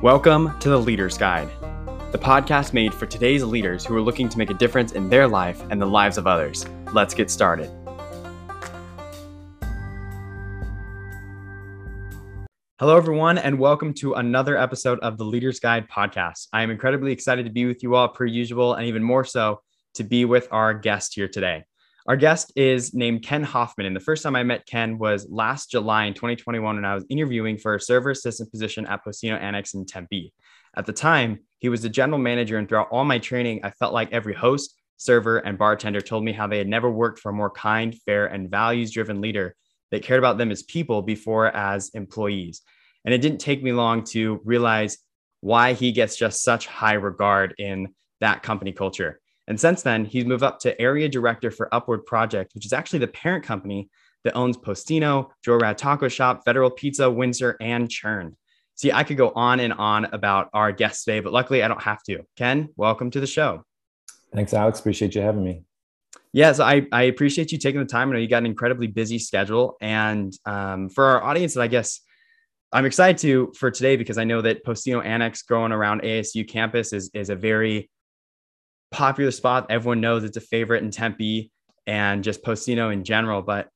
Welcome to The Leader's Guide, the podcast made for today's leaders who are looking to make a difference in their life and the lives of others. Let's get started. Hello, everyone, and welcome to another episode of the Leader's Guide podcast. I am incredibly excited to be with you all per usual, and even more so to be with our guest here today. Our guest is named Ken Hoffman, and the first time I met Ken was last July in 2021 when I was interviewing for a server assistant position at Postino Annex in Tempe. At the time, he was the general manager, and throughout all my training, I felt like every host, server, and bartender told me how they had never worked for a more kind, fair, and values-driven leader that cared about them as people before as employees. And it didn't take me long to realize why he gets just such high regard in that company culture. And since then, he's moved up to area director for Upward Projects, which is actually the parent company that owns Postino, Joe Rad Taco Shop, Federal Pizza, Windsor, and Churn. See, I could go on and on about our guest today, but luckily I don't have to. Ken, welcome to the show. Thanks, Alex. Appreciate you having me. Yeah, so I appreciate you taking the time. I know you got an incredibly busy schedule. And for our audience, I guess I'm excited for today because I know that Postino Annex going around ASU campus is a very popular spot. Everyone knows it's a favorite in Tempe and just Postino in general. But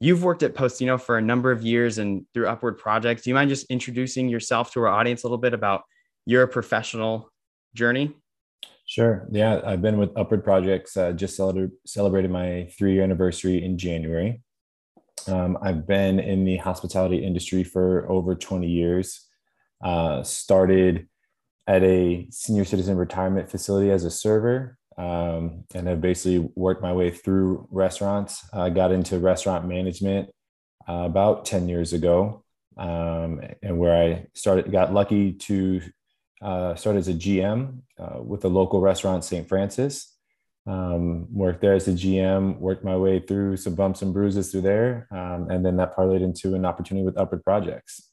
you've worked at Postino for a number of years and through Upward Projects. Do you mind just introducing yourself to our audience a little bit about your professional journey? Sure. Yeah, I've been with Upward Projects. Just celebrated my 3-year anniversary in January. I've been in the hospitality industry for over 20 years. Started at a senior citizen retirement facility as a server, and I've basically worked my way through restaurants. I got into restaurant management about 10 years ago, and where I got lucky to started as a GM with a local restaurant, St. Francis. Worked there as a GM, worked my way through some bumps and bruises through there. And then that parlayed into an opportunity with Upward Projects.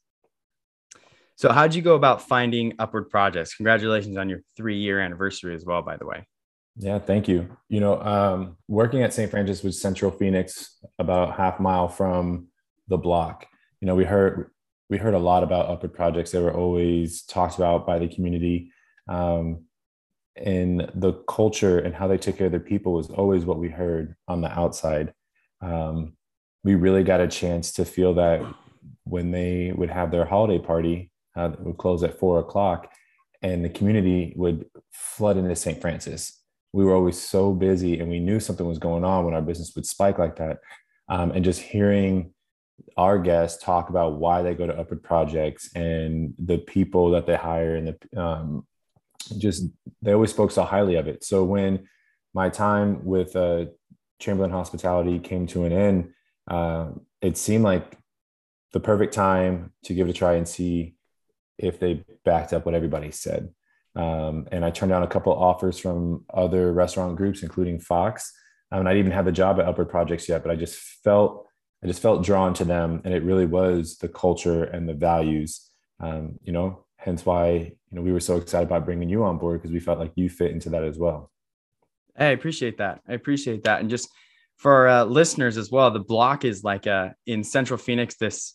So how'd you go about finding Upward Projects? Congratulations on your 3-year anniversary as well, by the way. Yeah, thank you. You know, working at St. Francis was Central Phoenix, about half a mile from the block. You know, we heard a lot about Upward Projects. They were always talked about by the community, and the culture and how they took care of their people was always what we heard on the outside. We really got a chance to feel that when they would have their holiday party, that would close at 4 o'clock, and the community would flood into St. Francis. We were always so busy, and we knew something was going on when our business would spike like that. And just hearing our guests talk about why they go to Upward Projects and the people that they hire, and the they always spoke so highly of it. So when my time with Chamberlain Hospitality came to an end, it seemed like the perfect time to give it a try and see if they backed up what everybody said. And I turned down a couple offers from other restaurant groups, including Fox. I didn't even have the job at Upward Projects yet, but I just felt drawn to them, and it really was the culture and the values, hence why, we were so excited about bringing you on board, because we felt like you fit into that as well. I appreciate that. And just for listeners as well, the block is like in Central Phoenix, this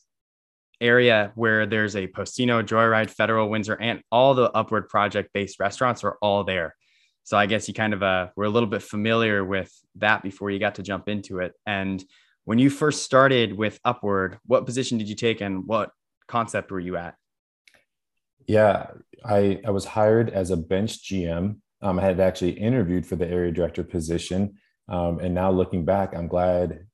area where there's a Postino, Joyride, Federal, Windsor, and all the Upward Project-based restaurants are all there. So I guess you kind of were a little bit familiar with that before you got to jump into it. And when you first started with Upward, what position did you take and what concept were you at? Yeah, I was hired as a bench GM. I had actually interviewed for the area director position. And now looking back, I'm glad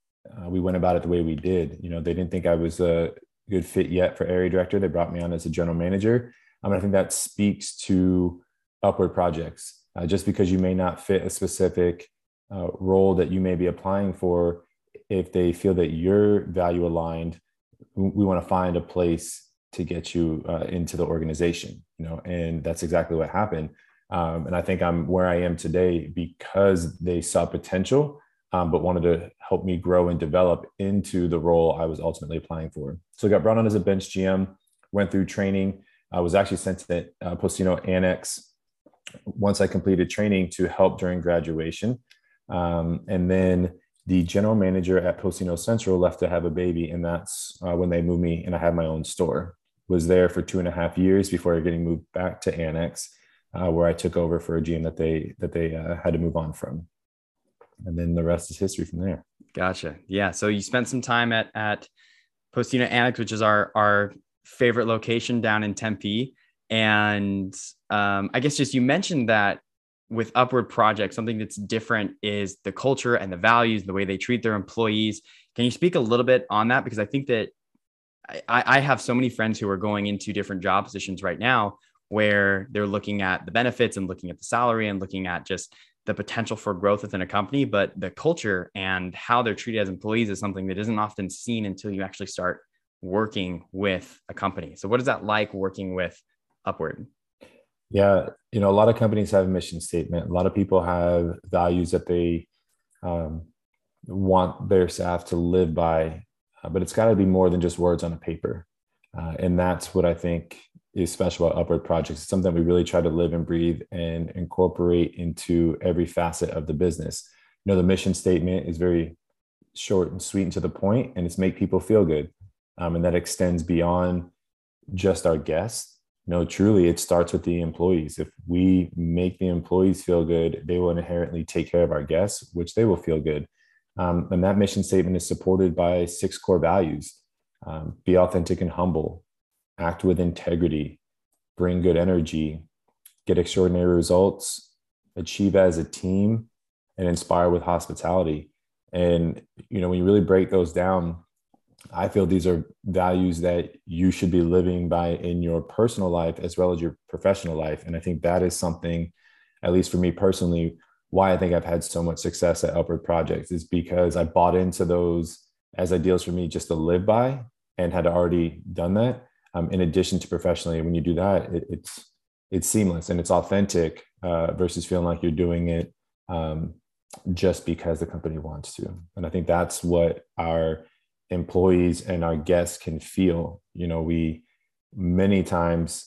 we went about it the way we did. They didn't think I was a good fit yet for area director. They brought me on as a general manager. I think that speaks to Upward Projects. Just because you may not fit a specific role that you may be applying for, if they feel that you're value aligned, we want to find a place to get you into the organization, and that's exactly what happened. And I think I'm where I am today because they saw potential, but wanted to help me grow and develop into the role I was ultimately applying for. So I got brought on as a bench GM, went through training. I was actually sent to Postino Annex once I completed training to help during graduation. And then the general manager at Postino Central left to have a baby, and that's when they moved me and I had my own store. was there for 2.5 years before getting moved back to Annex, where I took over for a GM that they had to move on from. And then the rest is history from there. Gotcha. Yeah. So you spent some time at Postino Annex, which is our favorite location down in Tempe. And I guess just you mentioned that with Upward Projects, something that's different is the culture and the values, the way they treat their employees. Can you speak a little bit on that? Because I think that I have so many friends who are going into different job positions right now where they're looking at the benefits and looking at the salary and looking at just the potential for growth within a company, but the culture and how they're treated as employees is something that isn't often seen until you actually start working with a company. So what is that like working with Upward? Yeah. You know, a lot of companies have a mission statement. A lot of people have values that they want their staff to live by, but it's got to be more than just words on a paper. And that's what I think is special about Upward Projects. It's something we really try to live and breathe and incorporate into every facet of the business. You know, the mission statement is very short and sweet and to the point, and it's make people feel good. And that extends beyond just our guests. No, truly, it starts with the employees. If we make the employees feel good, they will inherently take care of our guests, which they will feel good. And that mission statement is supported by 6 core values. Be authentic and humble, act with integrity, bring good energy, get extraordinary results, achieve as a team, and inspire with hospitality. And, you know, when you really break those down, I feel these are values that you should be living by in your personal life as well as your professional life. And I think that is something, at least for me personally, why I think I've had so much success at Upward Projects is because I bought into those as ideals for me just to live by and had already done that. In addition to professionally, when you do that, it's seamless and it's authentic versus feeling like you're doing it just because the company wants to. And I think that's what our employees and our guests can feel. You know, we many times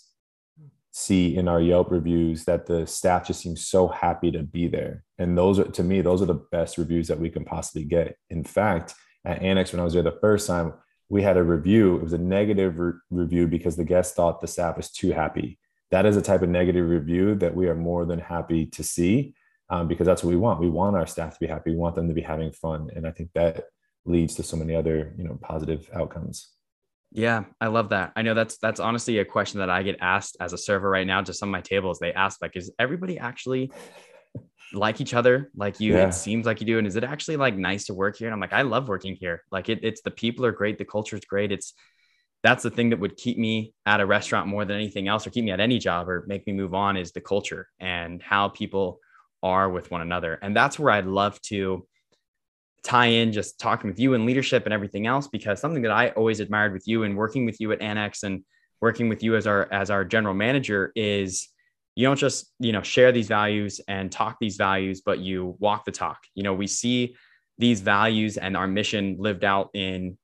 see in our Yelp reviews that the staff just seems so happy to be there. And those are, to me, those are the best reviews that we can possibly get. In fact, at Annex, when I was there the first time, we had a review. It was a negative review because the guests thought the staff was too happy. That is a type of negative review that we are more than happy to see, because that's what we want. We want our staff to be happy. We want them to be having fun. And I think that leads to so many other, you know, positive outcomes. Yeah. I love that. I know that's honestly a question that I get asked as a server right now, just on my tables. They ask, like, is everybody actually like each other? Like you, yeah. It seems like you do. And is it actually like nice to work here? And I'm like, I love working here. Like it's the people are great. The culture is great. That's the thing that would keep me at a restaurant more than anything else, or keep me at any job or make me move on, is the culture and how people are with one another. And that's where I'd love to tie in just talking with you and leadership and everything else, because something that I always admired with you and working with you at Annex and working with you as our general manager is you don't just, you know, share these values and talk these values, but you walk the talk. You know, we see these values and our mission lived out in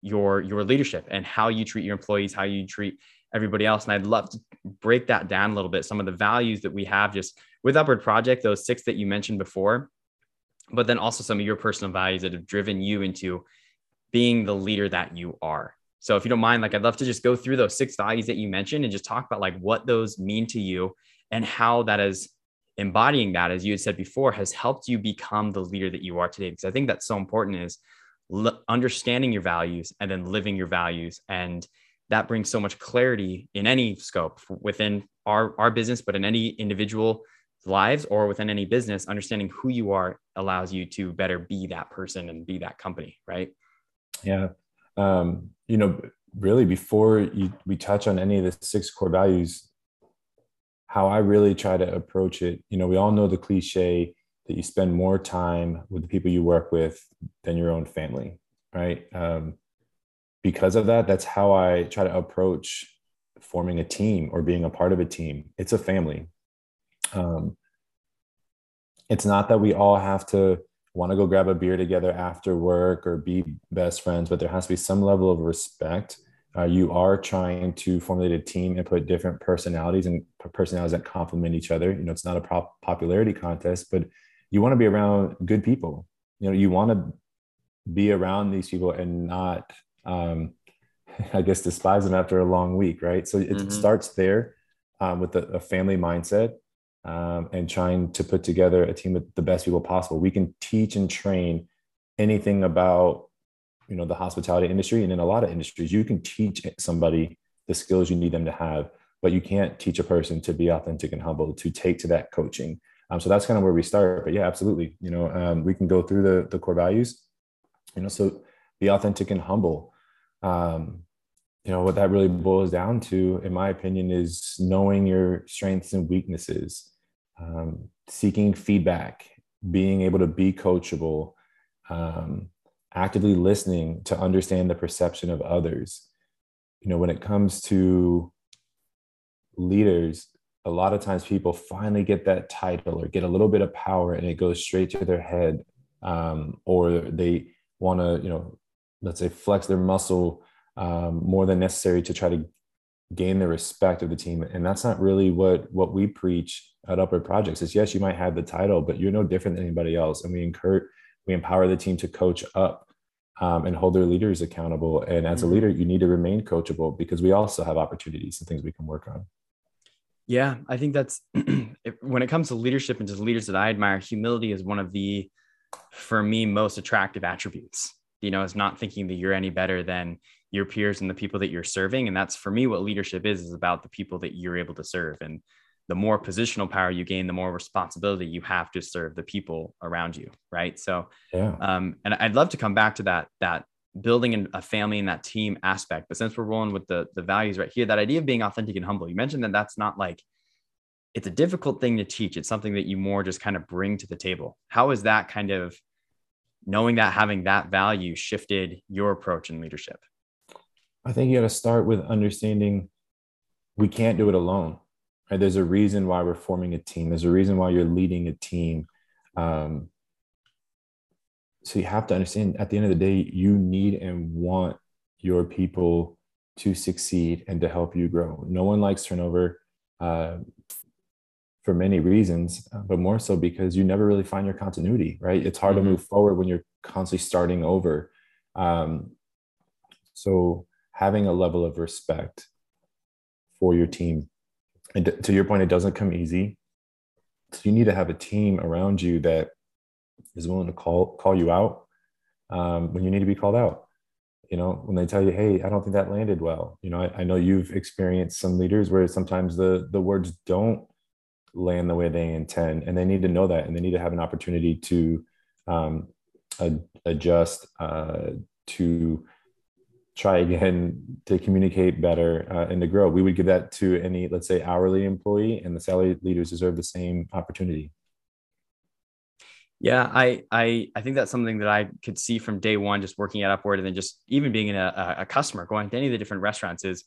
your leadership and how you treat your employees, how you treat everybody else. And I'd love to break that down a little bit. Some of the values that we have just with Upward Project, those 6 that you mentioned before, but then also some of your personal values that have driven you into being the leader that you are. So if you don't mind, like, I'd love to just go through those 6 values that you mentioned and just talk about like what those mean to you and how that is embodying that, as you had said before, has helped you become the leader that you are today. Because I think that's so important, is understanding your values and then living your values. And that brings so much clarity in any scope within our business, but in any individual lives or within any business, understanding who you are allows you to better be that person and be that company, right? Yeah. You know, really before we touch on any of the 6 core values, how I really try to approach it, you know, we all know the cliche that you spend more time with the people you work with than your own family, right? Because of that, that's how I try to approach forming a team or being a part of a team. It's a family. It's not that we all have to want to go grab a beer together after work or be best friends, but there has to be some level of respect. You are trying to formulate a team and put different personalities that complement each other. You know, it's not a popularity contest, but you want to be around good people. You know, you want to be around these people and not I guess, despise them after a long week, right? So it starts there with a family mindset and trying to put together a team with the best people possible. We can teach and train anything about, you know, the hospitality industry. And in a lot of industries, you can teach somebody the skills you need them to have, but you can't teach a person to be authentic and humble, to take to that coaching. So that's kind of where we start. But yeah, absolutely. You know, we can go through the core values, you know, so be authentic and humble. You know, what that really boils down to, in my opinion, is knowing your strengths and weaknesses, seeking feedback, being able to be coachable, actively listening to understand the perception of others. You know, when it comes to leaders, a lot of times people finally get that title or get a little bit of power and it goes straight to their head, or they want to, you know, let's say flex their muscle more than necessary to try to gain the respect of the team. And that's not really what we preach at Upward Projects. Is yes, you might have the title, but you're no different than anybody else. And we empower the team to coach up and hold their leaders accountable. And as a leader, you need to remain coachable because we also have opportunities and things we can work on. Yeah, I think that's when it comes to leadership and just leaders that I admire, humility is one of the, for me, most attractive attributes. You know, it's not thinking that you're any better than your peers and the people that you're serving. And that's, for me, what leadership is about the people that you're able to serve. And the more positional power you gain, the more responsibility you have to serve the people around you. Right. So, yeah. And I'd love to come back to that building a family and that team aspect, but since we're rolling with the values right here, that idea of being authentic and humble, you mentioned that that's not like, it's a difficult thing to teach. It's something that you more just kind of bring to the table. How is that kind of knowing that, having that value shifted your approach in leadership? I think you got to start with understanding we can't do it alone. Right? There's a reason why we're forming a team. There's a reason why you're leading a team. So you have to understand at the end of the day, you need and want your people to succeed and to help you grow. No one likes turnover for many reasons, but more so because you never really find your continuity, right? It's hard to move forward when you're constantly starting over. So having a level of respect for your team. And to your point, it doesn't come easy. So you need to have a team around you that is willing to call you out when you need to be called out. You know, when they tell you, hey, I don't think that landed well. You know, I know you've experienced some leaders where sometimes the words don't land the way they intend, and they need to know that, and they need to have an opportunity to adjust, to try again, to communicate better and to grow. We would give that to any, let's say, hourly employee, and the salaried leaders deserve the same opportunity. Yeah, I think that's something that I could see from day one, just working at Upward, and then just even being a customer, going to any of the different restaurants, is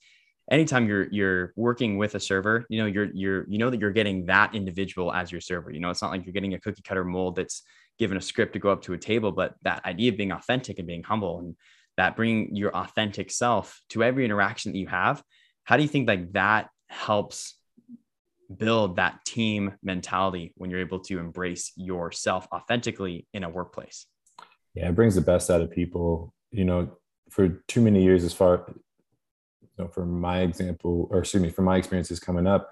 anytime you're working with a server, you know, you know that you're getting that individual as your server. You know, it's not like you're getting a cookie cutter mold that's given a script to go up to a table, but that idea of being authentic and being humble, and that bringing your authentic self to every interaction that you have. How do you think like that helps build that team mentality when you're able to embrace yourself authentically in a workplace? Yeah, it brings the best out of people. You know, for too many years, as far, you know, from my experiences coming up,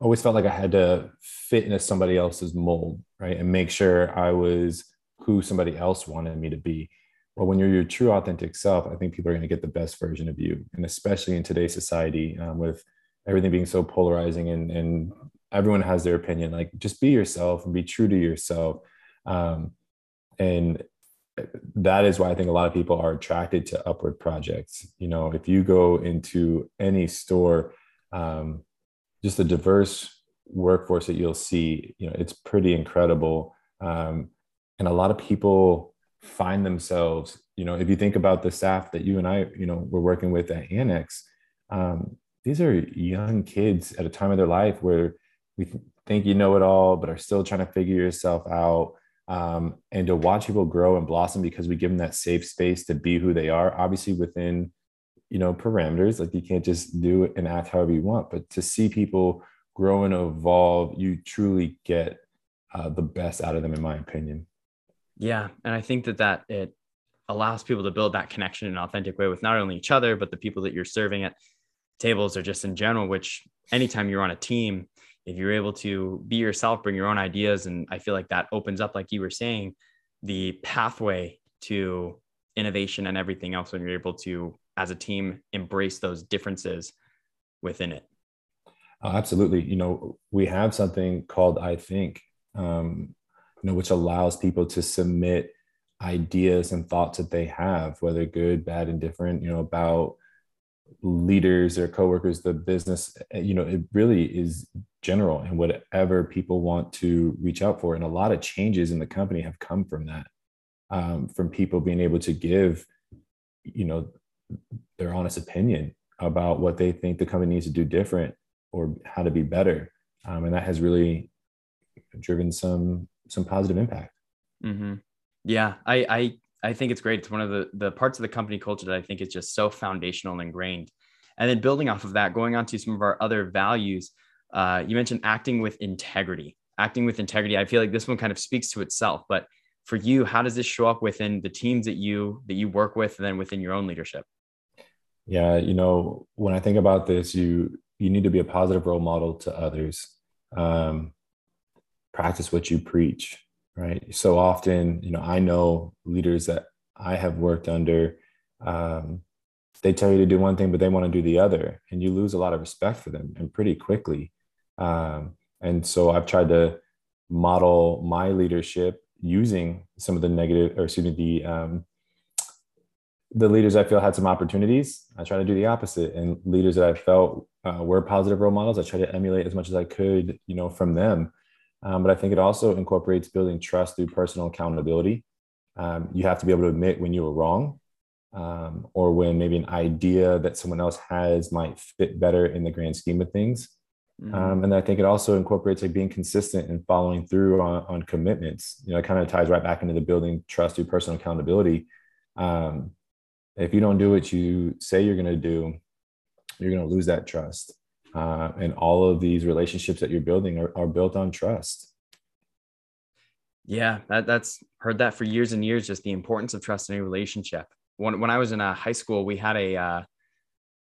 always felt like I had to fit into somebody else's mold, right? And make sure I was who somebody else wanted me to be. Well, when you're your true authentic self, I think people are going to get the best version of you. And especially in today's society, with everything being so polarizing and everyone has their opinion, like just be yourself and be true to yourself. And that is why I think a lot of people are attracted to Upward Projects. You know, if you go into any store, just the diverse workforce that you'll see, you know, it's pretty incredible. And a lot of people find themselves, you know, if you think about the staff that you and I, you know, were working with at Annex, these are young kids at a time of their life where we think you know it all, but are still trying to figure yourself out. And to watch people grow and blossom because we give them that safe space to be who they are, obviously within, you know, parameters, like you can't just do it and act however you want, but to see people grow and evolve, you truly get the best out of them, in my opinion. Yeah. And I think that it allows people to build that connection in an authentic way with not only each other, but the people that you're serving at tables or just in general, which anytime you're on a team, if you're able to be yourself, bring your own ideas. And I feel like that opens up, like you were saying, the pathway to innovation and everything else when you're able to, as a team, embrace those differences within it. Absolutely. You know, we have something called I Think, which allows people to submit ideas and thoughts that they have, whether good, bad, and different, about leaders or coworkers, the business, it really is general and whatever people want to reach out for. And a lot of changes in the company have come from that, from people being able to give, their honest opinion about what they think the company needs to do different or how to be better. And that has really driven some positive impact. Mm-hmm. Yeah. I think it's great. It's one of the parts of the company culture that I think is just so foundational and ingrained. And then building off of that, going on to some of our other values, you mentioned acting with integrity. I feel like this one kind of speaks to itself, but for you, how does this show up within the teams that you work with and then within your own leadership? Yeah. When I think about this, you need to be a positive role model to others. Practice what you preach. Right. So often, I know leaders that I have worked under, they tell you to do one thing, but they want to do the other, and you lose a lot of respect for them and pretty quickly. And so I've tried to model my leadership using some of the the leaders I feel had some opportunities. I try to do the opposite, and leaders that I felt were positive role models, I try to emulate as much as I could, from them. But I think it also incorporates building trust through personal accountability. You have to be able to admit when you were wrong, or when maybe an idea that someone else has might fit better in the grand scheme of things. Mm-hmm. And I think it also incorporates being consistent and following through on commitments. It kind of ties right back into the building trust through personal accountability. If you don't do what you say you're going to do, you're going to lose that trust. And all of these relationships that you're building are built on trust. Yeah, that's heard that for years and years, just the importance of trust in a relationship. When I was in high school, we had a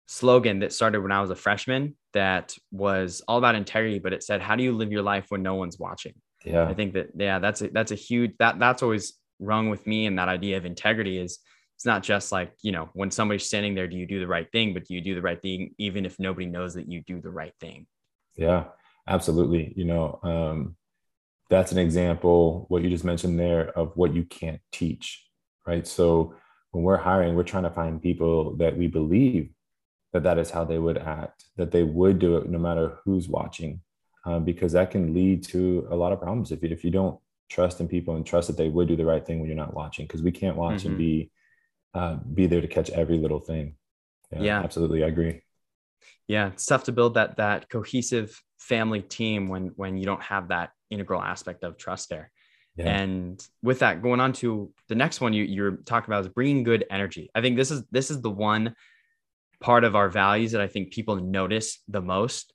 slogan that started when I was a freshman that was all about integrity, but it said, how do you live your life when no one's watching? Yeah, I think that, that's a huge, that's always rung with me. And that idea of integrity is, it's not just like, when somebody's standing there, do you do the right thing? But do you do the right thing, even if nobody knows that you do the right thing? Yeah, absolutely. That's an example, what you just mentioned there, of what you can't teach, right? So when we're hiring, we're trying to find people that we believe that is how they would act, that they would do it no matter who's watching, because that can lead to a lot of problems if you don't trust in people and trust that they would do the right thing when you're not watching, because we can't watch mm-hmm. and be there to catch every little thing. Yeah, absolutely. I agree. Yeah. It's tough to build that cohesive family team when you don't have that integral aspect of trust there. Yeah. And with that, going on to the next one you're talking about is bringing good energy. I think this is the one part of our values that I think people notice the most,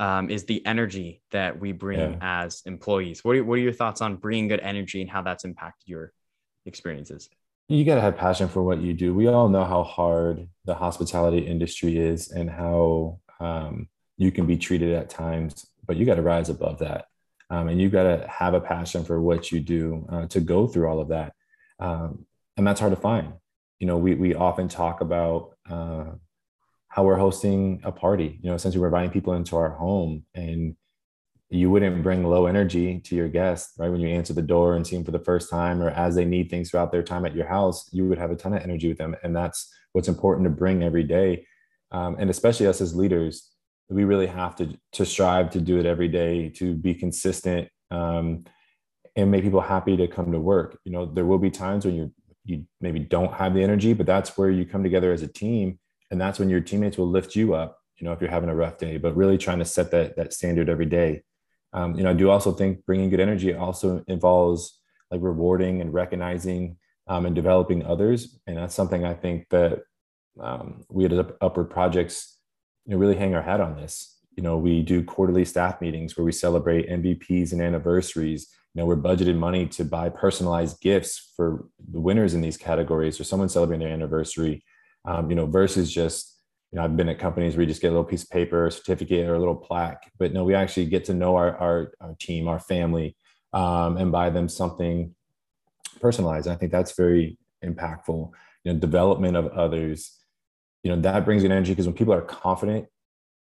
is the energy that we bring as employees. What are your thoughts on bringing good energy and how that's impacted your experiences? You got to have passion for what you do. We all know how hard the hospitality industry is and how you can be treated at times, but you got to rise above that. And you got to have a passion for what you do to go through all of that. And that's hard to find. We often talk about how we're hosting a party, essentially we're inviting people into our home, and you wouldn't bring low energy to your guests, right? When you answer the door and see them for the first time, or as they need things throughout their time at your house, you would have a ton of energy with them. And that's what's important to bring every day. And especially us as leaders, we really have to strive to do it every day, to be consistent, and make people happy to come to work. There will be times when you maybe don't have the energy, but that's where you come together as a team. And that's when your teammates will lift you up, if you're having a rough day, but really trying to set that standard every day. I do also think bringing good energy also involves rewarding and recognizing and developing others. And that's something I think that we at Upward Projects really hang our hat on this. We do quarterly staff meetings where we celebrate MVPs and anniversaries you know, we're budgeted money to buy personalized gifts for the winners in these categories or someone celebrating their anniversary, you know, versus just, you know, I've been at companies where you just get a little piece of paper, a certificate, or a little plaque. But no, we actually get to know our team, our family, and buy them something personalized. And I think that's very impactful. You know, development of others, you know, that brings in energy, because when people are confident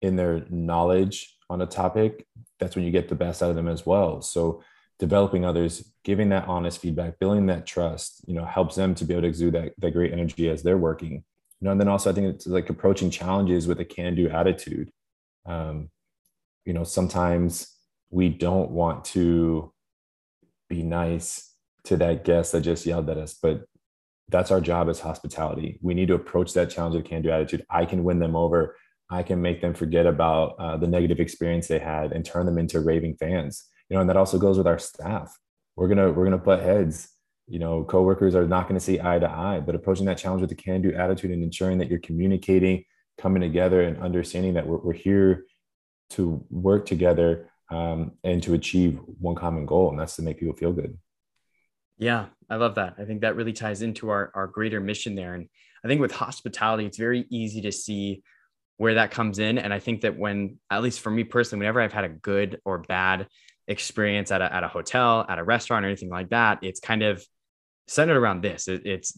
in their knowledge on a topic, that's when you get the best out of them as well. So developing others, giving that honest feedback, building that trust, you know, helps them to be able to exude that great energy as they're working. You know, and then also I think it's like approaching challenges with a can-do attitude. You know, sometimes we don't want to be nice to that guest that just yelled at us, but that's our job as hospitality. We need to approach that challenge with a can-do attitude. I can win them over. I can make them forget about the negative experience they had and turn them into raving fans. You know, and that also goes with our staff. We're gonna butt heads. You know, coworkers are not gonna see eye to eye, but approaching that challenge with a can-do attitude and ensuring that you're communicating, coming together, and understanding that we're here to work together and to achieve one common goal, and that's to make people feel good. Yeah, I love that. I think that really ties into our greater mission there. And I think with hospitality, it's very easy to see where that comes in. And I think that when, at least for me personally, whenever I've had a good or bad experience at a hotel, at a restaurant, or anything like that, it's kind of centered around this. It's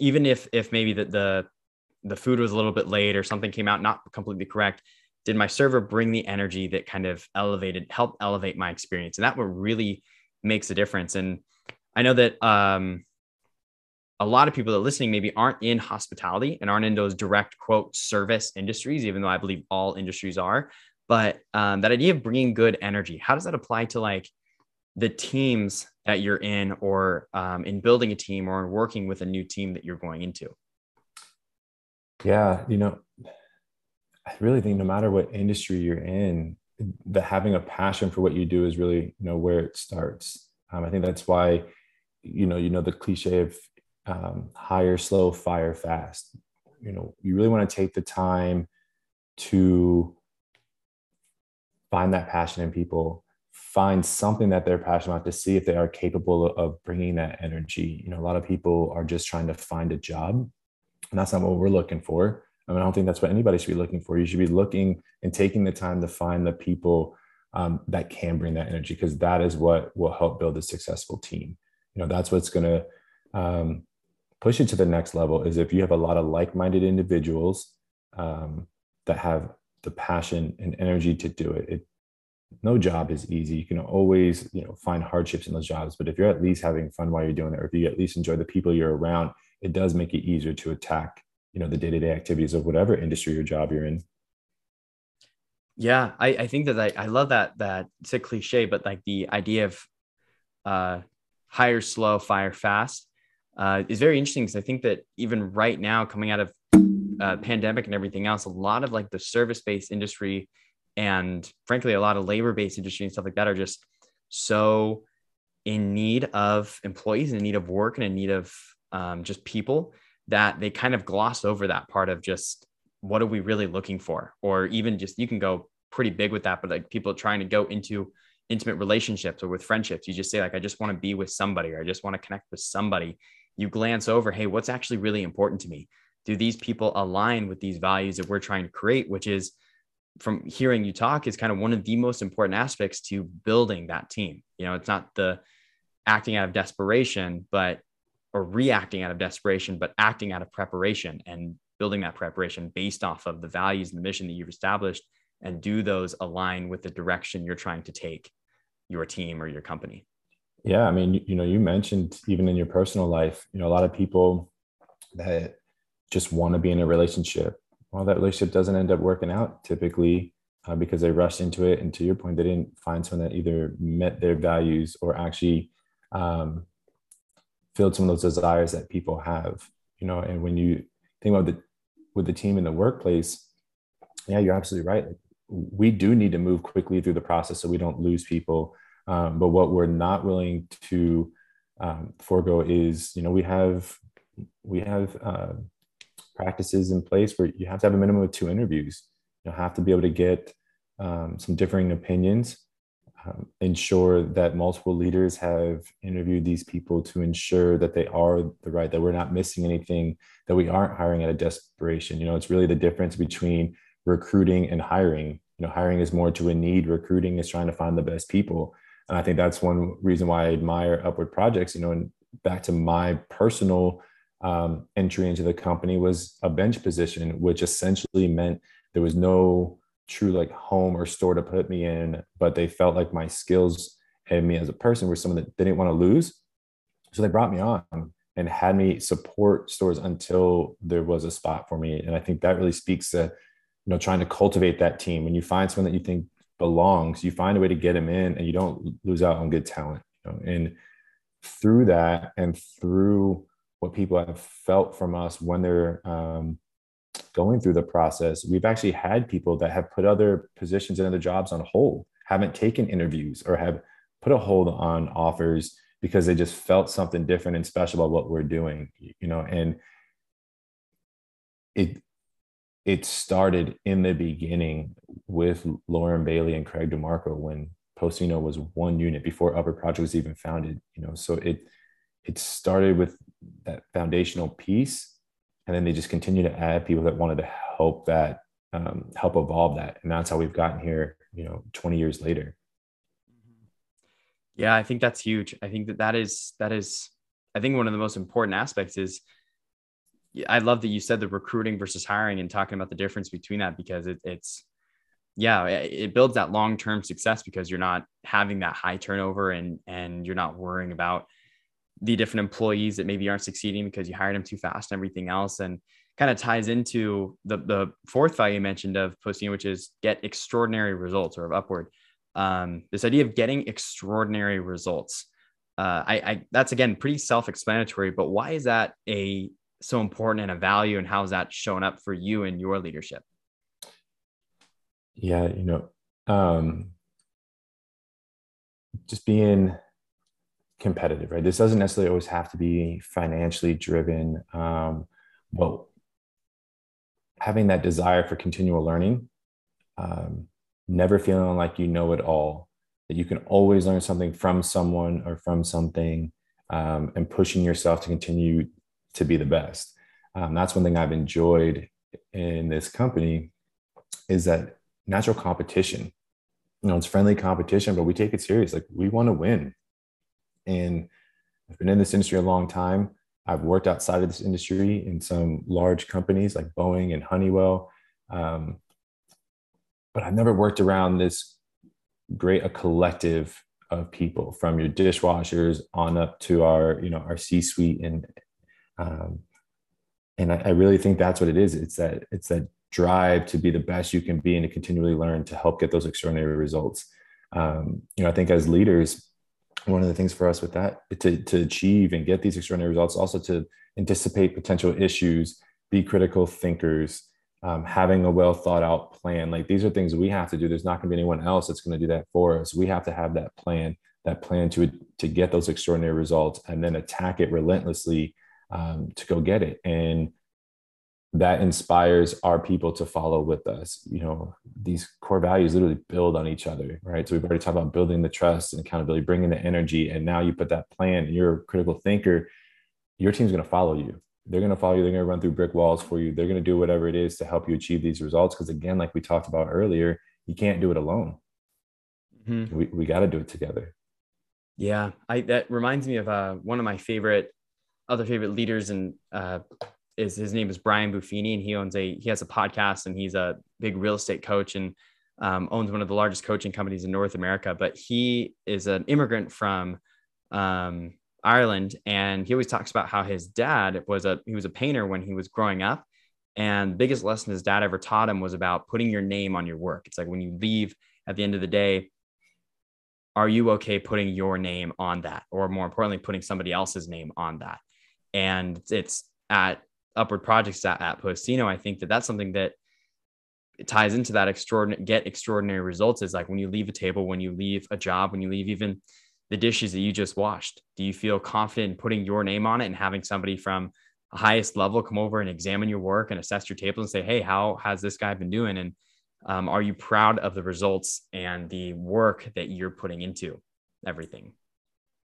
even if maybe the food was a little bit late or something came out not completely correct, did my server bring the energy that kind of helped elevate my experience? And that what really makes a difference. And I know that a lot of people that are listening maybe aren't in hospitality and aren't in those direct, quote, service industries, even though I believe all industries are. But that idea of bringing good energy, how does that apply to like the teams that you're in, or in building a team, or in working with a new team that you're going into? Yeah, you know, I really think no matter what industry you're in, the having a passion for what you do is really, you know, where it starts. I think that's why, you know, the cliche of hire slow, fire fast. You know, you really want to take the time to find that passion in people, find something that they're passionate about, to see if they are capable of bringing that energy. You know, a lot of people are just trying to find a job, and that's not what we're looking for. I mean, I don't think that's what anybody should be looking for. You should be looking and taking the time to find the people that can bring that energy, because that is what will help build a successful team. You know, that's what's going to push it to the next level, is if you have a lot of like-minded individuals that have the passion and energy to do it. No job is easy. You can always, you know, find hardships in those jobs, but if you're at least having fun while you're doing it, or if you at least enjoy the people you're around, it does make it easier to attack, you know, the day-to-day activities of whatever industry or job you're in. Yeah, I think that I love that it's a cliche, but like the idea of hire slow, fire fast is very interesting, because I think that even right now, coming out of pandemic and everything else, a lot of like the service-based industry, and frankly, a lot of labor-based industry and stuff like that, are just so in need of employees, in need of work, and in need of just people, that they kind of gloss over that part of just what are we really looking for? Or even just, you can go pretty big with that, but like people trying to go into intimate relationships or with friendships, you just say like, I just want to be with somebody, or I just want to connect with somebody. You glance over, hey, what's actually really important to me? Do these people align with these values that we're trying to create, which is, from hearing you talk, is kind of one of the most important aspects to building that team. You know, it's not the acting out of desperation, or reacting out of desperation, but acting out of preparation, and building that preparation based off of the values and the mission that you've established. And do those align with the direction you're trying to take your team or your company? Yeah. I mean, you know, you mentioned even in your personal life, you know, a lot of people that just want to be in a relationship. Well, that relationship doesn't end up working out typically because they rushed into it. And to your point, they didn't find someone that either met their values or actually filled some of those desires that people have, you know. And when you think about with the team in the workplace, yeah, you're absolutely right. We do need to move quickly through the process so we don't lose people. But what we're not willing to forego is, you know, we have practices in place where you have to have a minimum of 2 interviews. You'll have to be able to get some differing opinions ensure that multiple leaders have interviewed these people to ensure that they are the right, that we're not missing anything, that we aren't hiring out of desperation. You know, it's really the difference between recruiting and hiring. You know, hiring is more to a need, recruiting is trying to find the best people. And I think that's one reason why I admire Upward Projects. You know, and back to my personal entry into the company was a bench position, which essentially meant there was no true like home or store to put me in, but they felt like my skills and me as a person were someone that they didn't want to lose. So they brought me on and had me support stores until there was a spot for me. And I think that really speaks to, you know, trying to cultivate that team. When you find someone that you think belongs, you find a way to get them in and you don't lose out on good talent. You know? And through that and through what people have felt from us when they're going through the process, we've actually had people that have put other positions and other jobs on hold, haven't taken interviews or have put a hold on offers because they just felt something different and special about what we're doing, you know, and it started in the beginning with Lauren Bailey and Craig DeMarco when Postino was one unit before Upper Project was even founded, you know, so it started with that foundational piece. And then they just continue to add people that wanted to help that, help evolve that. And that's how we've gotten here, you know, 20 years later. Yeah, I think that's huge. I think that is, I think one of the most important aspects is, I love that you said the recruiting versus hiring and talking about the difference between that, because it builds that long-term success because you're not having that high turnover and you're not worrying about the different employees that maybe aren't succeeding because you hired them too fast and everything else. And kind of ties into the fourth value you mentioned of Postino, which is get extraordinary results, or of Upward. This idea of getting extraordinary results. That's again, pretty self-explanatory, but why is that so important and a value, and how has that shown up for you in your leadership? Yeah. You know, just being competitive, right? This doesn't necessarily always have to be financially driven, but having that desire for continual learning, never feeling like you know it all, that you can always learn something from someone or from something, and pushing yourself to continue to be the best. That's one thing I've enjoyed in this company, is that natural competition. You know, it's friendly competition, but we take it serious. Like, we want to win. And I've been in this industry a long time. I've worked outside of this industry in some large companies like Boeing and Honeywell. But I've never worked around this great a collective of people, from your dishwashers on up to our, you know, our C-suite. And I really think that's what it is. It's that drive to be the best you can be and to continually learn to help get those extraordinary results. You know, I think as leaders, one of the things for us with that, to achieve and get these extraordinary results, also to anticipate potential issues, be critical thinkers, having a well thought out plan. Like, these are things we have to do. There's not going to be anyone else that's going to do that for us. We have to have that plan to get those extraordinary results, and then attack it relentlessly to go get it. And that inspires our people to follow with us. You know, these core values literally build on each other, right? So we've already talked about building the trust and accountability, bringing the energy. And now you put that plan and you're a critical thinker, your team's going to follow you. They're going to follow you. They're going to run through brick walls for you. They're going to do whatever it is to help you achieve these results. Because again, like we talked about earlier, you can't do it alone. Mm-hmm. We got to do it together. Yeah. That reminds me of one of my other favorite leaders, and his name is Brian Buffini, and he has a podcast, and he's a big real estate coach, and owns one of the largest coaching companies in North America. But he is an immigrant from Ireland, and he always talks about how his dad was a painter when he was growing up, and the biggest lesson his dad ever taught him was about putting your name on your work. It's like, when you leave at the end of the day, are you okay putting your name on that, or more importantly, putting somebody else's name on that? And it's at Upward Projects at Postino, I think that's something that ties into that get extraordinary results, is like, when you leave a table, when you leave a job, when you leave even the dishes that you just washed, do you feel confident in putting your name on it and having somebody from the highest level come over and examine your work and assess your table and say, hey, how has this guy been doing? And Are you proud of the results and the work that you're putting into everything?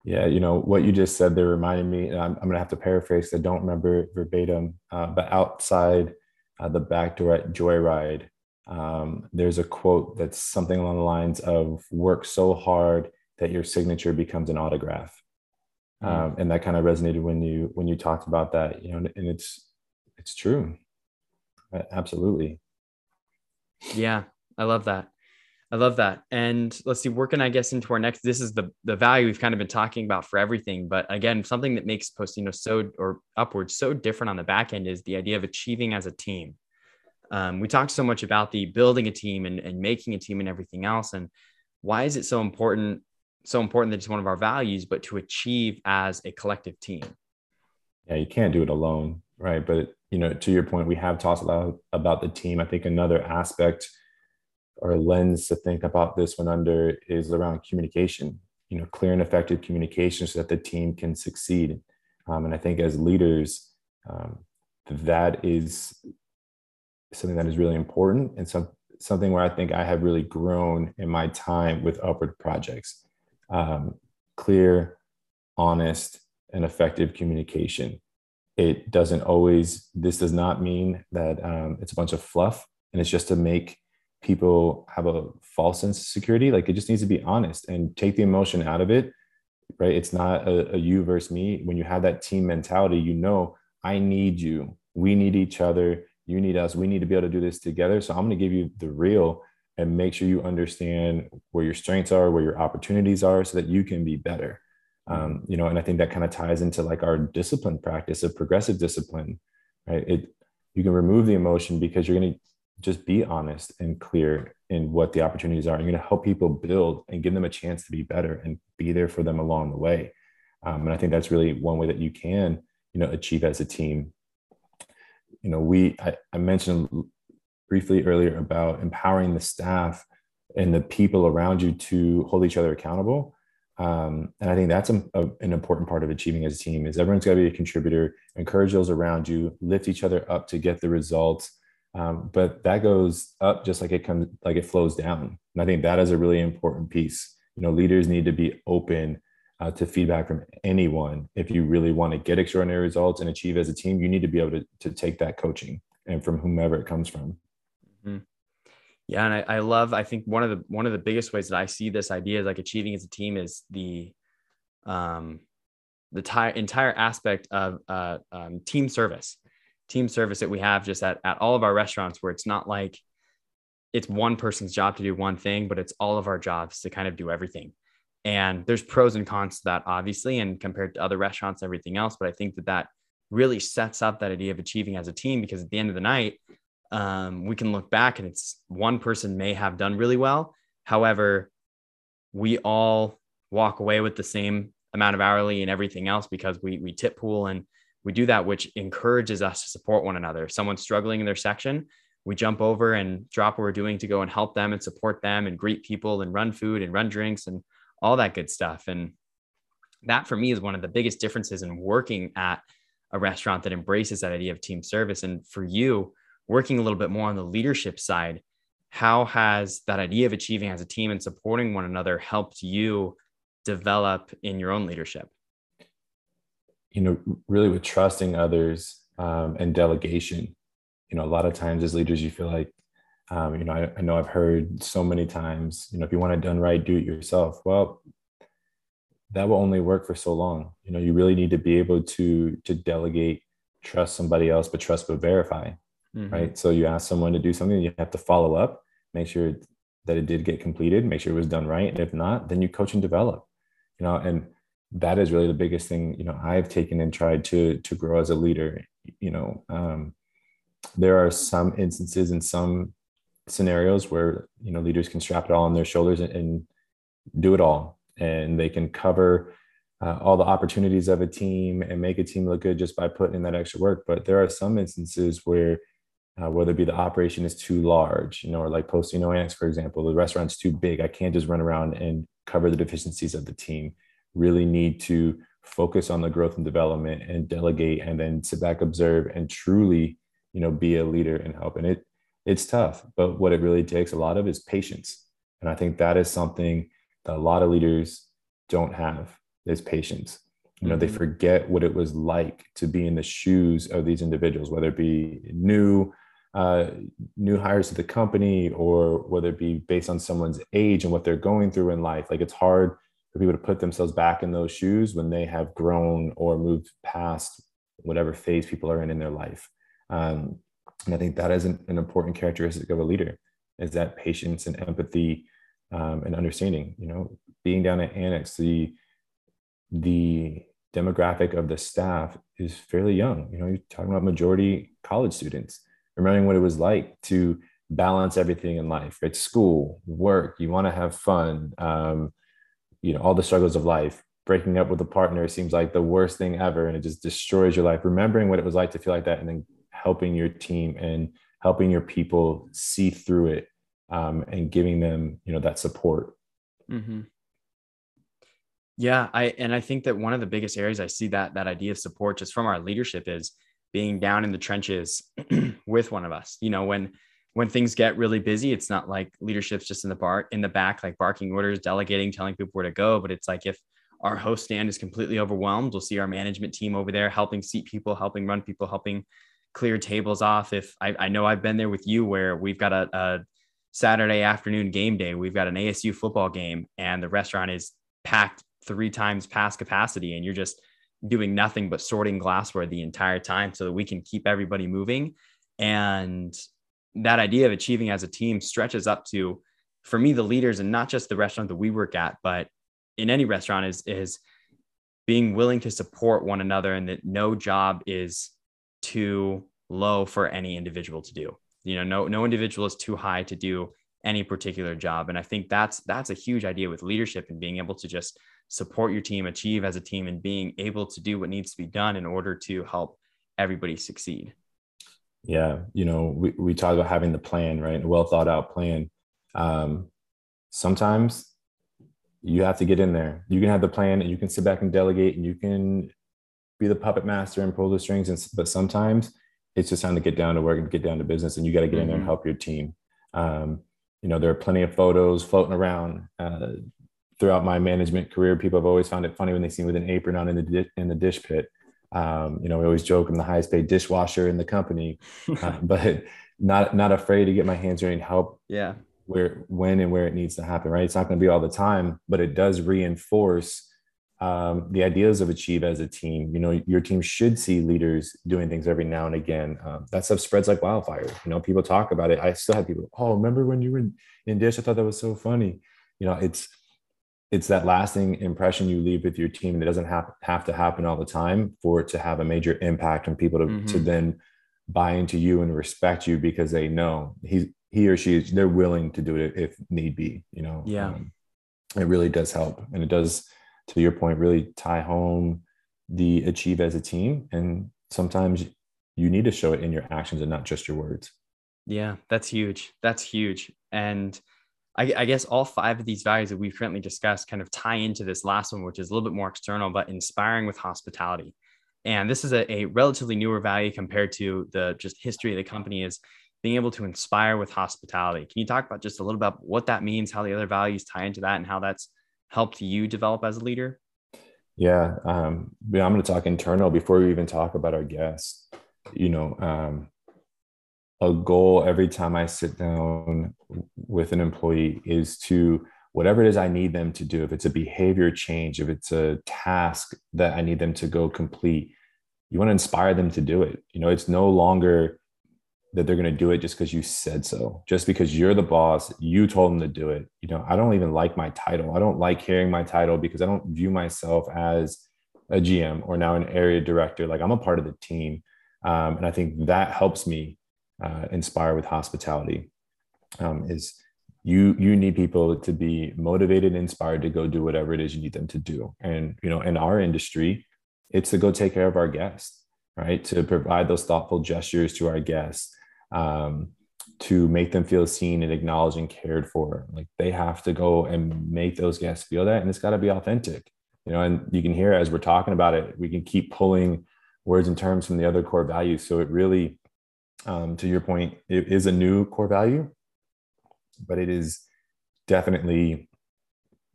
Yeah, you know, what you just said there reminded me, and I'm going to have to paraphrase, I don't remember it verbatim, but outside the back door at Joyride, there's a quote that's something along the lines of, work so hard that your signature becomes an autograph. And that kind of resonated when you talked about that, you know, and it's true. Absolutely. Yeah. I love that. And let's see, working, I guess, into our next, this is the value we've kind of been talking about for everything. But again, something that makes Postino so different on the back end is the idea of achieving as a team. We talked so much about the building a team and making a team and everything else. And why is it so important that it's one of our values, but to achieve as a collective team? Yeah, you can't do it alone, right? But, you know, to your point, we have talked a lot about the team. I think another aspect or lens to think about this one under is around communication, you know, clear and effective communication so that the team can succeed. And I think as leaders, that is something that is really important, and something where I think I have really grown in my time with Upward Projects. Clear, honest, and effective communication. This does not mean that it's a bunch of fluff and it's just to make people have a false sense of security. Like, it just needs to be honest and take the emotion out of it, right? It's not a you versus me. When you have that team mentality, you know, I need you, we need each other, you need us, we need to be able to do this together. So I'm going to give you the real and make sure you understand where your strengths are, where your opportunities are, so that you can be better. You know, and I think that kind of ties into like our discipline practice of progressive discipline, right? You can remove the emotion because you're going to just be honest and clear in what the opportunities are. You're going to help people build and give them a chance to be better and be there for them along the way. And I think that's really one way that you can, you know, achieve as a team. You know, I mentioned briefly earlier about empowering the staff and the people around you to hold each other accountable. And I think that's an important part of achieving as a team, is everyone's got to be a contributor, encourage those around you, lift each other up to get the results. But that goes up just like it flows down. And I think that is a really important piece. You know, leaders need to be open to feedback from anyone. If you really want to get extraordinary results and achieve as a team, you need to be able to take that coaching and from whomever it comes from. Mm-hmm. Yeah. And I think one of the biggest ways that I see this idea is like achieving as a team is the entire aspect of team service that we have just at all of our restaurants, where it's not like it's one person's job to do one thing, but it's all of our jobs to kind of do everything. And there's pros and cons to that, obviously, and compared to other restaurants, everything else. But I think that really sets up that idea of achieving as a team, because at the end of the night, we can look back and it's one person may have done really well. However, we all walk away with the same amount of hourly and everything else, because we tip pool and we do that, which encourages us to support one another. If someone's struggling in their section, we jump over and drop what we're doing to go and help them and support them and greet people and run food and run drinks and all that good stuff. And that for me is one of the biggest differences in working at a restaurant that embraces that idea of team service. And for you, working a little bit more on the leadership side, how has that idea of achieving as a team and supporting one another helped you develop in your own leadership? You know, really with trusting others and delegation. You know, a lot of times as leaders, you feel like, you know, I know I've heard so many times, you know, if you want it done right, do it yourself. Well, that will only work for so long. You know, you really need to be able to delegate, trust somebody else, but trust but verify. Mm-hmm. Right. So you ask someone to do something, you have to follow up, make sure that it did get completed, make sure it was done right. And if not, then you coach and develop, you know, and that is really the biggest thing, you know, I've taken and tried to grow as a leader. You know, there are some instances and some scenarios where, you know, leaders can strap it all on their shoulders and do it all. And they can cover all the opportunities of a team and make a team look good just by putting in that extra work. But there are some instances where whether it be the operation is too large, you know, or like Postino Annex, for example, the restaurant's too big. I can't just run around and cover the deficiencies of the team. Really need to focus on the growth and development and delegate, and then sit back, observe, and truly, you know, be a leader and help. And it it's tough, but what it really takes a lot of is patience. And I think that is something that a lot of leaders don't have, is patience. You know, they forget what it was like to be in the shoes of these individuals, whether it be new hires to the company, or whether it be based on someone's age and what they're going through in life. Like, it's hard for people to put themselves back in those shoes when they have grown or moved past whatever phase people are in their life. And I think that is an important characteristic of a leader, is that patience and empathy and understanding. You know, being down at Annex, the demographic of the staff is fairly young. You know, you're talking about majority college students, remembering what it was like to balance everything in life. It's school, work, you want to have fun, you know, all the struggles of life. Breaking up with a partner seems like the worst thing ever, and it just destroys your life. Remembering what it was like to feel like that, and then helping your team and helping your people see through it, and giving them, you know, that support. Mm-hmm. Yeah. I think that one of the biggest areas I see that idea of support just from our leadership is being down in the trenches with one of us. You know, when things get really busy, it's not like leadership's just in the back, like barking orders, delegating, telling people where to go. But it's like, if our host stand is completely overwhelmed, we'll see our management team over there helping seat people, helping run people, helping clear tables off. If I know I've been there with you, where we've got a Saturday afternoon game day, we've got an ASU football game, and the restaurant is packed 3 times past capacity, and you're just doing nothing but sorting glassware the entire time so that we can keep everybody moving. And that idea of achieving as a team stretches up to, for me, the leaders, and not just the restaurant that we work at, but in any restaurant, is being willing to support one another, and that no job is too low for any individual to do. You know, no individual is too high to do any particular job. And I think that's a huge idea with leadership, and being able to just support your team, achieve as a team, and being able to do what needs to be done in order to help everybody succeed. Yeah. You know, we talk about having the plan, right? A well thought out plan. Sometimes you have to get in there. You can have the plan and you can sit back and delegate, and you can be the puppet master and pull the strings. But sometimes it's just time to get down to work and get down to business, and you got to get in there and help your team. You know, there are plenty of photos floating around, throughout my management career. People have always found it funny when they see me with an apron on in the dish pit. You know, we always joke I'm the highest paid dishwasher in the company, but not afraid to get my hands dirty and help. Yeah, when it needs to happen. Right, it's not going to be all the time, but it does reinforce the ideas of achieve as a team. You know, your team should see leaders doing things every now and again. That stuff spreads like wildfire. You know, people talk about it. I still have people, oh, remember when you were in dish? I thought that was so funny. You know, it's that lasting impression you leave with your team that doesn't have to happen all the time for it to have a major impact on people to then buy into you and respect you, because they know he or she is, they're willing to do it if need be, you know? Yeah. It really does help. And it does, to your point, really tie home the achieve as a team. And sometimes you need to show it in your actions and not just your words. Yeah, that's huge. That's huge. And I guess all 5 of these values that we've currently discussed kind of tie into this last one, which is a little bit more external, but inspiring with hospitality. And this is a relatively newer value compared to the just history of the company, is being able to inspire with hospitality. Can you talk about just a little about what that means, how the other values tie into that, and how that's helped you develop as a leader? Yeah. I'm going to talk internal before we even talk about our guests. You know, a goal every time I sit down with an employee is to, whatever it is I need them to do, if it's a behavior change, if it's a task that I need them to go complete, you want to inspire them to do it. You know, it's no longer that they're going to do it just because you said so, just because you're the boss, you told them to do it. You know, I don't even like my title. I don't like hearing my title, because I don't view myself as a GM or now an area director. Like, I'm a part of the team. And I think that helps me inspire with hospitality, is you need people to be motivated and inspired to go do whatever it is you need them to do. And, you know, in our industry, it's to go take care of our guests, right? To provide those thoughtful gestures to our guests, to make them feel seen and acknowledged and cared for. Like, they have to go and make those guests feel that, and it's got to be authentic, you know. And you can hear, as we're talking about it, we can keep pulling words and terms from the other core values. So it really to your point, it is a new core value, but it is definitely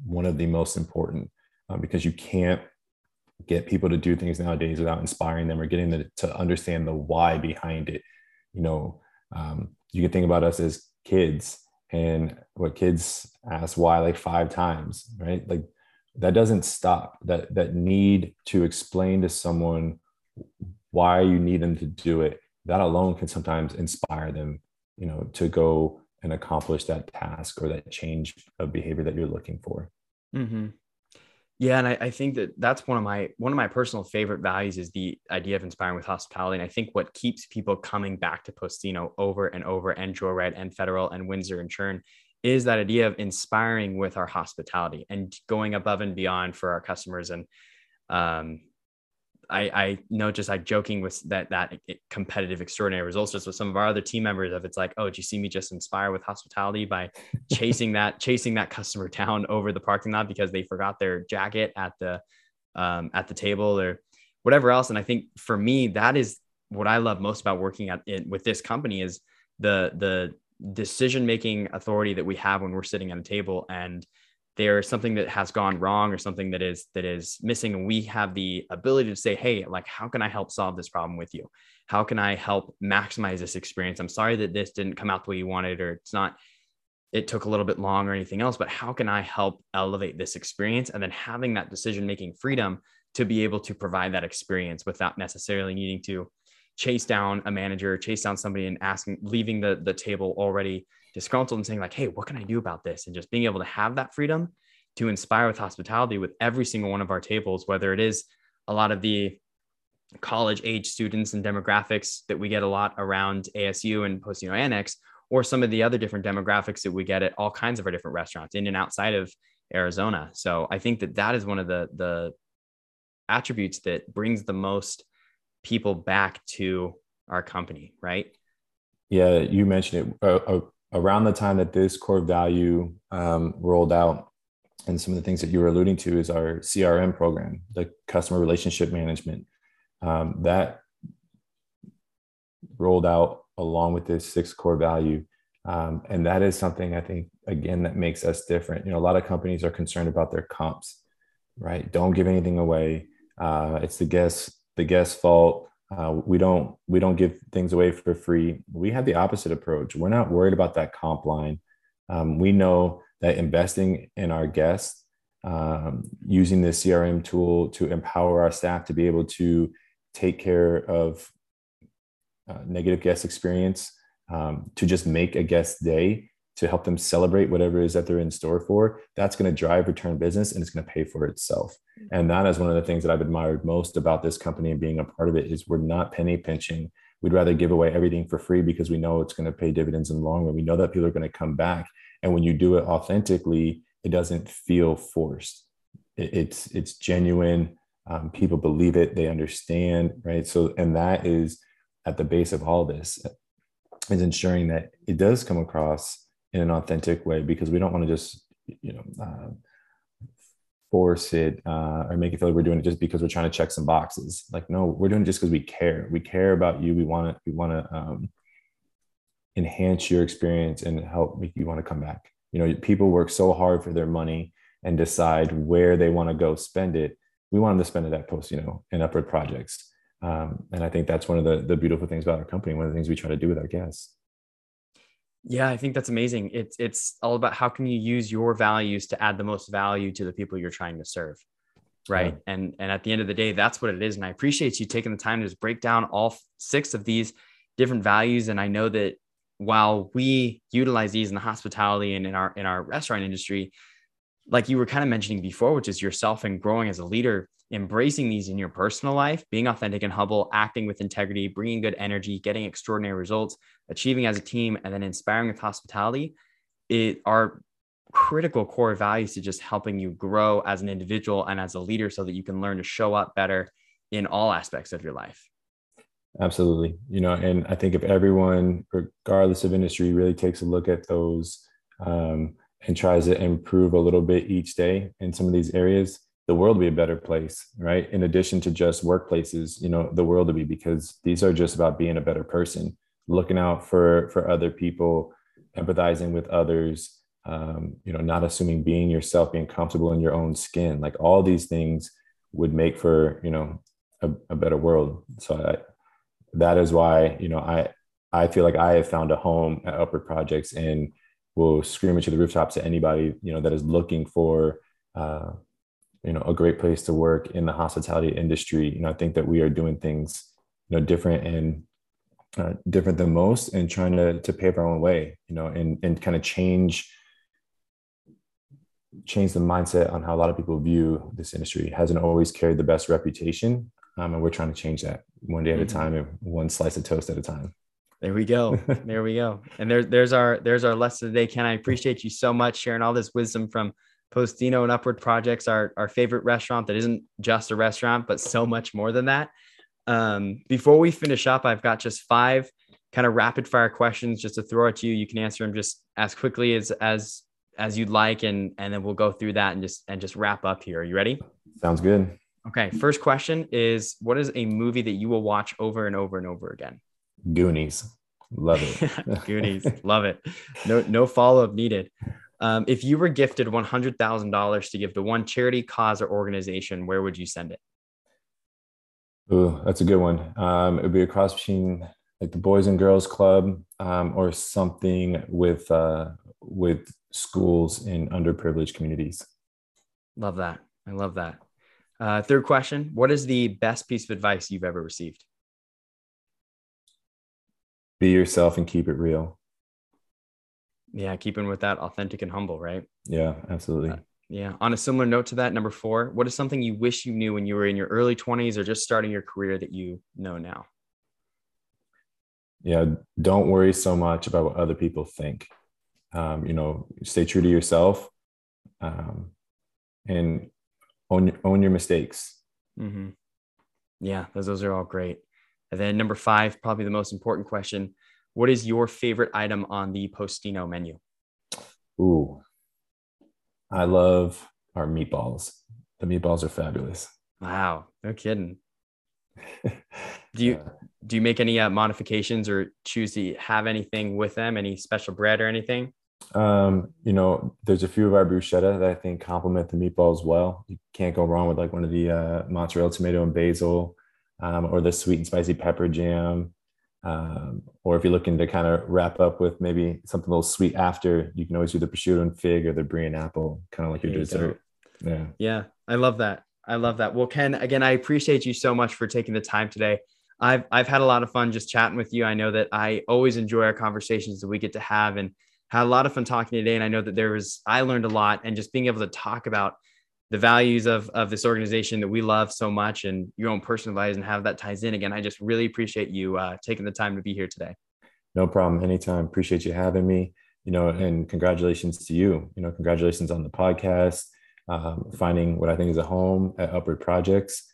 one of the most important because you can't get people to do things nowadays without inspiring them or getting them to understand the why behind it. You know, you can think about us as kids and what kids ask why like 5 times, right? Like that doesn't stop. That need to explain to someone why you need them to do it, that alone can sometimes inspire them, you know, to go and accomplish that task or that change of behavior that you're looking for. Mm-hmm. Yeah. And I think that that's one of my personal favorite values is the idea of inspiring with hospitality. And I think what keeps people coming back to Postino over and Joyride and Federal and Windsor and Churn is that idea of inspiring with our hospitality and going above and beyond for our customers. And I know, just like joking with that competitive extraordinary results, just with some of our other team members of it's like, oh, did you see me just inspire with hospitality by chasing that customer down over the parking lot because they forgot their jacket at the table or whatever else. And I think for me, that is what I love most about working with this company is the decision-making authority that we have when we're sitting at a table and there's something that has gone wrong or something that is missing. And we have the ability to say, hey, like, how can I help solve this problem with you? How can I help maximize this experience? I'm sorry that this didn't come out the way you wanted, or it took a little bit long or anything else, but how can I help elevate this experience? And then having that decision-making freedom to be able to provide that experience without necessarily needing to chase down a manager, chase down somebody and leaving the table already disgruntled and saying like, hey, what can I do about this? And just being able to have that freedom to inspire with hospitality with every single one of our tables, whether it is a lot of the college age students and demographics that we get a lot around ASU and Postino Annex, or some of the other different demographics that we get at all kinds of our different restaurants in and outside of Arizona. So I think that is one of the attributes that brings the most people back to our company, right? Yeah, you mentioned it. Around the time that this core value rolled out, and some of the things that you were alluding to is our CRM program, the customer relationship management, that rolled out along with this 6th core value. And that is something I think, again, that makes us different. You know, a lot of companies are concerned about their comps, right? Don't give anything away. It's the guest's fault. We don't give things away for free. We have the opposite approach. We're not worried about that comp line. We know that investing in our guests, using the CRM tool to empower our staff to be able to take care of negative guest experience, to just make a guest day, to help them celebrate whatever it is that they're in store for, that's going to drive return business and it's going to pay for itself. And that is one of the things that I've admired most about this company and being a part of it is we're not penny pinching. We'd rather give away everything for free because we know it's going to pay dividends in the long run. We know that people are going to come back. And when you do it authentically, it doesn't feel forced. It's genuine. People believe it. They understand, right? So, and that is at the base of all this is ensuring that it does come across in an authentic way, because we don't want to just, you know, force it or make it feel like we're doing it just because we're trying to check some boxes. Like, no, we're doing it just because we care. We care about you. We want to enhance your experience and help make you want to come back. You know, people work so hard for their money and decide where they want to go spend it. We want them to spend it at Postino and Upward Projects. And I think that's one of the beautiful things about our company. One of the things we try to do with our guests. Yeah, I think that's amazing. It's all about how can you use your values to add the most value to the people you're trying to serve, right? Yeah. And at the end of the day, that's what it is. And I appreciate you taking the time to just break down all 6 of these different values. And I know that while we utilize these in the hospitality and in our restaurant industry, like you were kind of mentioning before, which is yourself and growing as a leader, embracing these in your personal life, being authentic and humble, acting with integrity, bringing good energy, getting extraordinary results, achieving as a team, and then inspiring with hospitality, it are critical core values to just helping you grow as an individual and as a leader so that you can learn to show up better in all aspects of your life. Absolutely. You know, and I think if everyone, regardless of industry, really takes a look at those and tries to improve a little bit each day in some of these areas, the world will be a better place, right? In addition to just workplaces, you know, the world will be, because these are just about being a better person. looking out for other people, empathizing with others, not assuming, being yourself, being comfortable in your own skin. Like all these things would make for, a better world. So that is why, I feel like I have found a home at Upward Projects and will scream it to the rooftops to anybody, that is looking for, a great place to work in the hospitality industry. I think that we are doing things, different and different than most, and trying to pave our own way, and kind of change the mindset on how a lot of people view this industry. It hasn't always carried the best reputation. And we're trying to change that one day at a time and one slice of toast at a time. There we go. And there's our lesson today. Ken, I appreciate you so much sharing all this wisdom from Postino and Upward Projects, our favorite restaurant that isn't just a restaurant, but so much more than that. Before we finish up, I've got just 5 kind of rapid fire questions just to throw at you. You can answer them just as quickly as you'd like. And then we'll go through that and just wrap up here. Are you ready? Sounds good. Okay. First question is, what is a movie that you will watch over and over and over again? Goonies. Love it. Goonies. Love it. No follow-up needed. If you were gifted $100,000 to give to one charity, cause, or organization, where would you send it? Ooh, that's a good one. It would be a cross between like the Boys and Girls Club, or something with schools in underprivileged communities. Love that. I love that. Third question. What is the best piece of advice you've ever received? Be yourself and keep it real. Yeah. Keeping with that authentic and humble, right? Yeah, absolutely. Yeah. On a similar note to that, number 4, what is something you wish you knew when you were in your early 20s or just starting your career that you know now? Yeah. Don't worry so much about what other people think. Stay true to yourself, and own your mistakes. Mm-hmm. Yeah. Those are all great. And then number 5, probably the most important question. What is your favorite item on the Postino menu? Ooh, I love our meatballs. The meatballs are fabulous. Wow. No kidding. Do you make any modifications or choose to have anything with them? Any special bread or anything? There's a few of our bruschetta that I think complement the meatballs well. You can't go wrong with like one of the mozzarella, tomato, and basil, or the sweet and spicy pepper jam. Or if you're looking to kind of wrap up with maybe something a little sweet after, you can always do the prosciutto and fig or the brie and apple, kind of like your dessert. Yeah. I love that. Well, Ken, again, I appreciate you so much for taking the time today. I've had a lot of fun just chatting with you. I know that I always enjoy our conversations that we get to have, and had a lot of fun talking today. And I know that I learned a lot, and just being able to talk about the values of this organization that we love so much, and your own personal values, and how that ties in. Again, I just really appreciate you taking the time to be here today. No problem. Anytime. Appreciate you having me, and congratulations to you, congratulations on the podcast, finding what I think is a home at Upward Projects.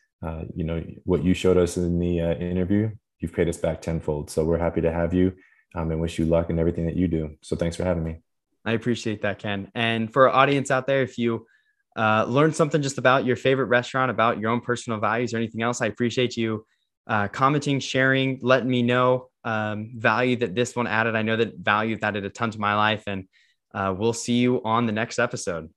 What you showed us in the interview, you've paid us back tenfold. So we're happy to have you, and wish you luck in everything that you do. So thanks for having me. I appreciate that, Ken. And for our audience out there, if you learn something just about your favorite restaurant, about your own personal values or anything else, I appreciate you commenting, sharing, letting me know value that this one added. I know that value that added a ton to my life, and we'll see you on the next episode.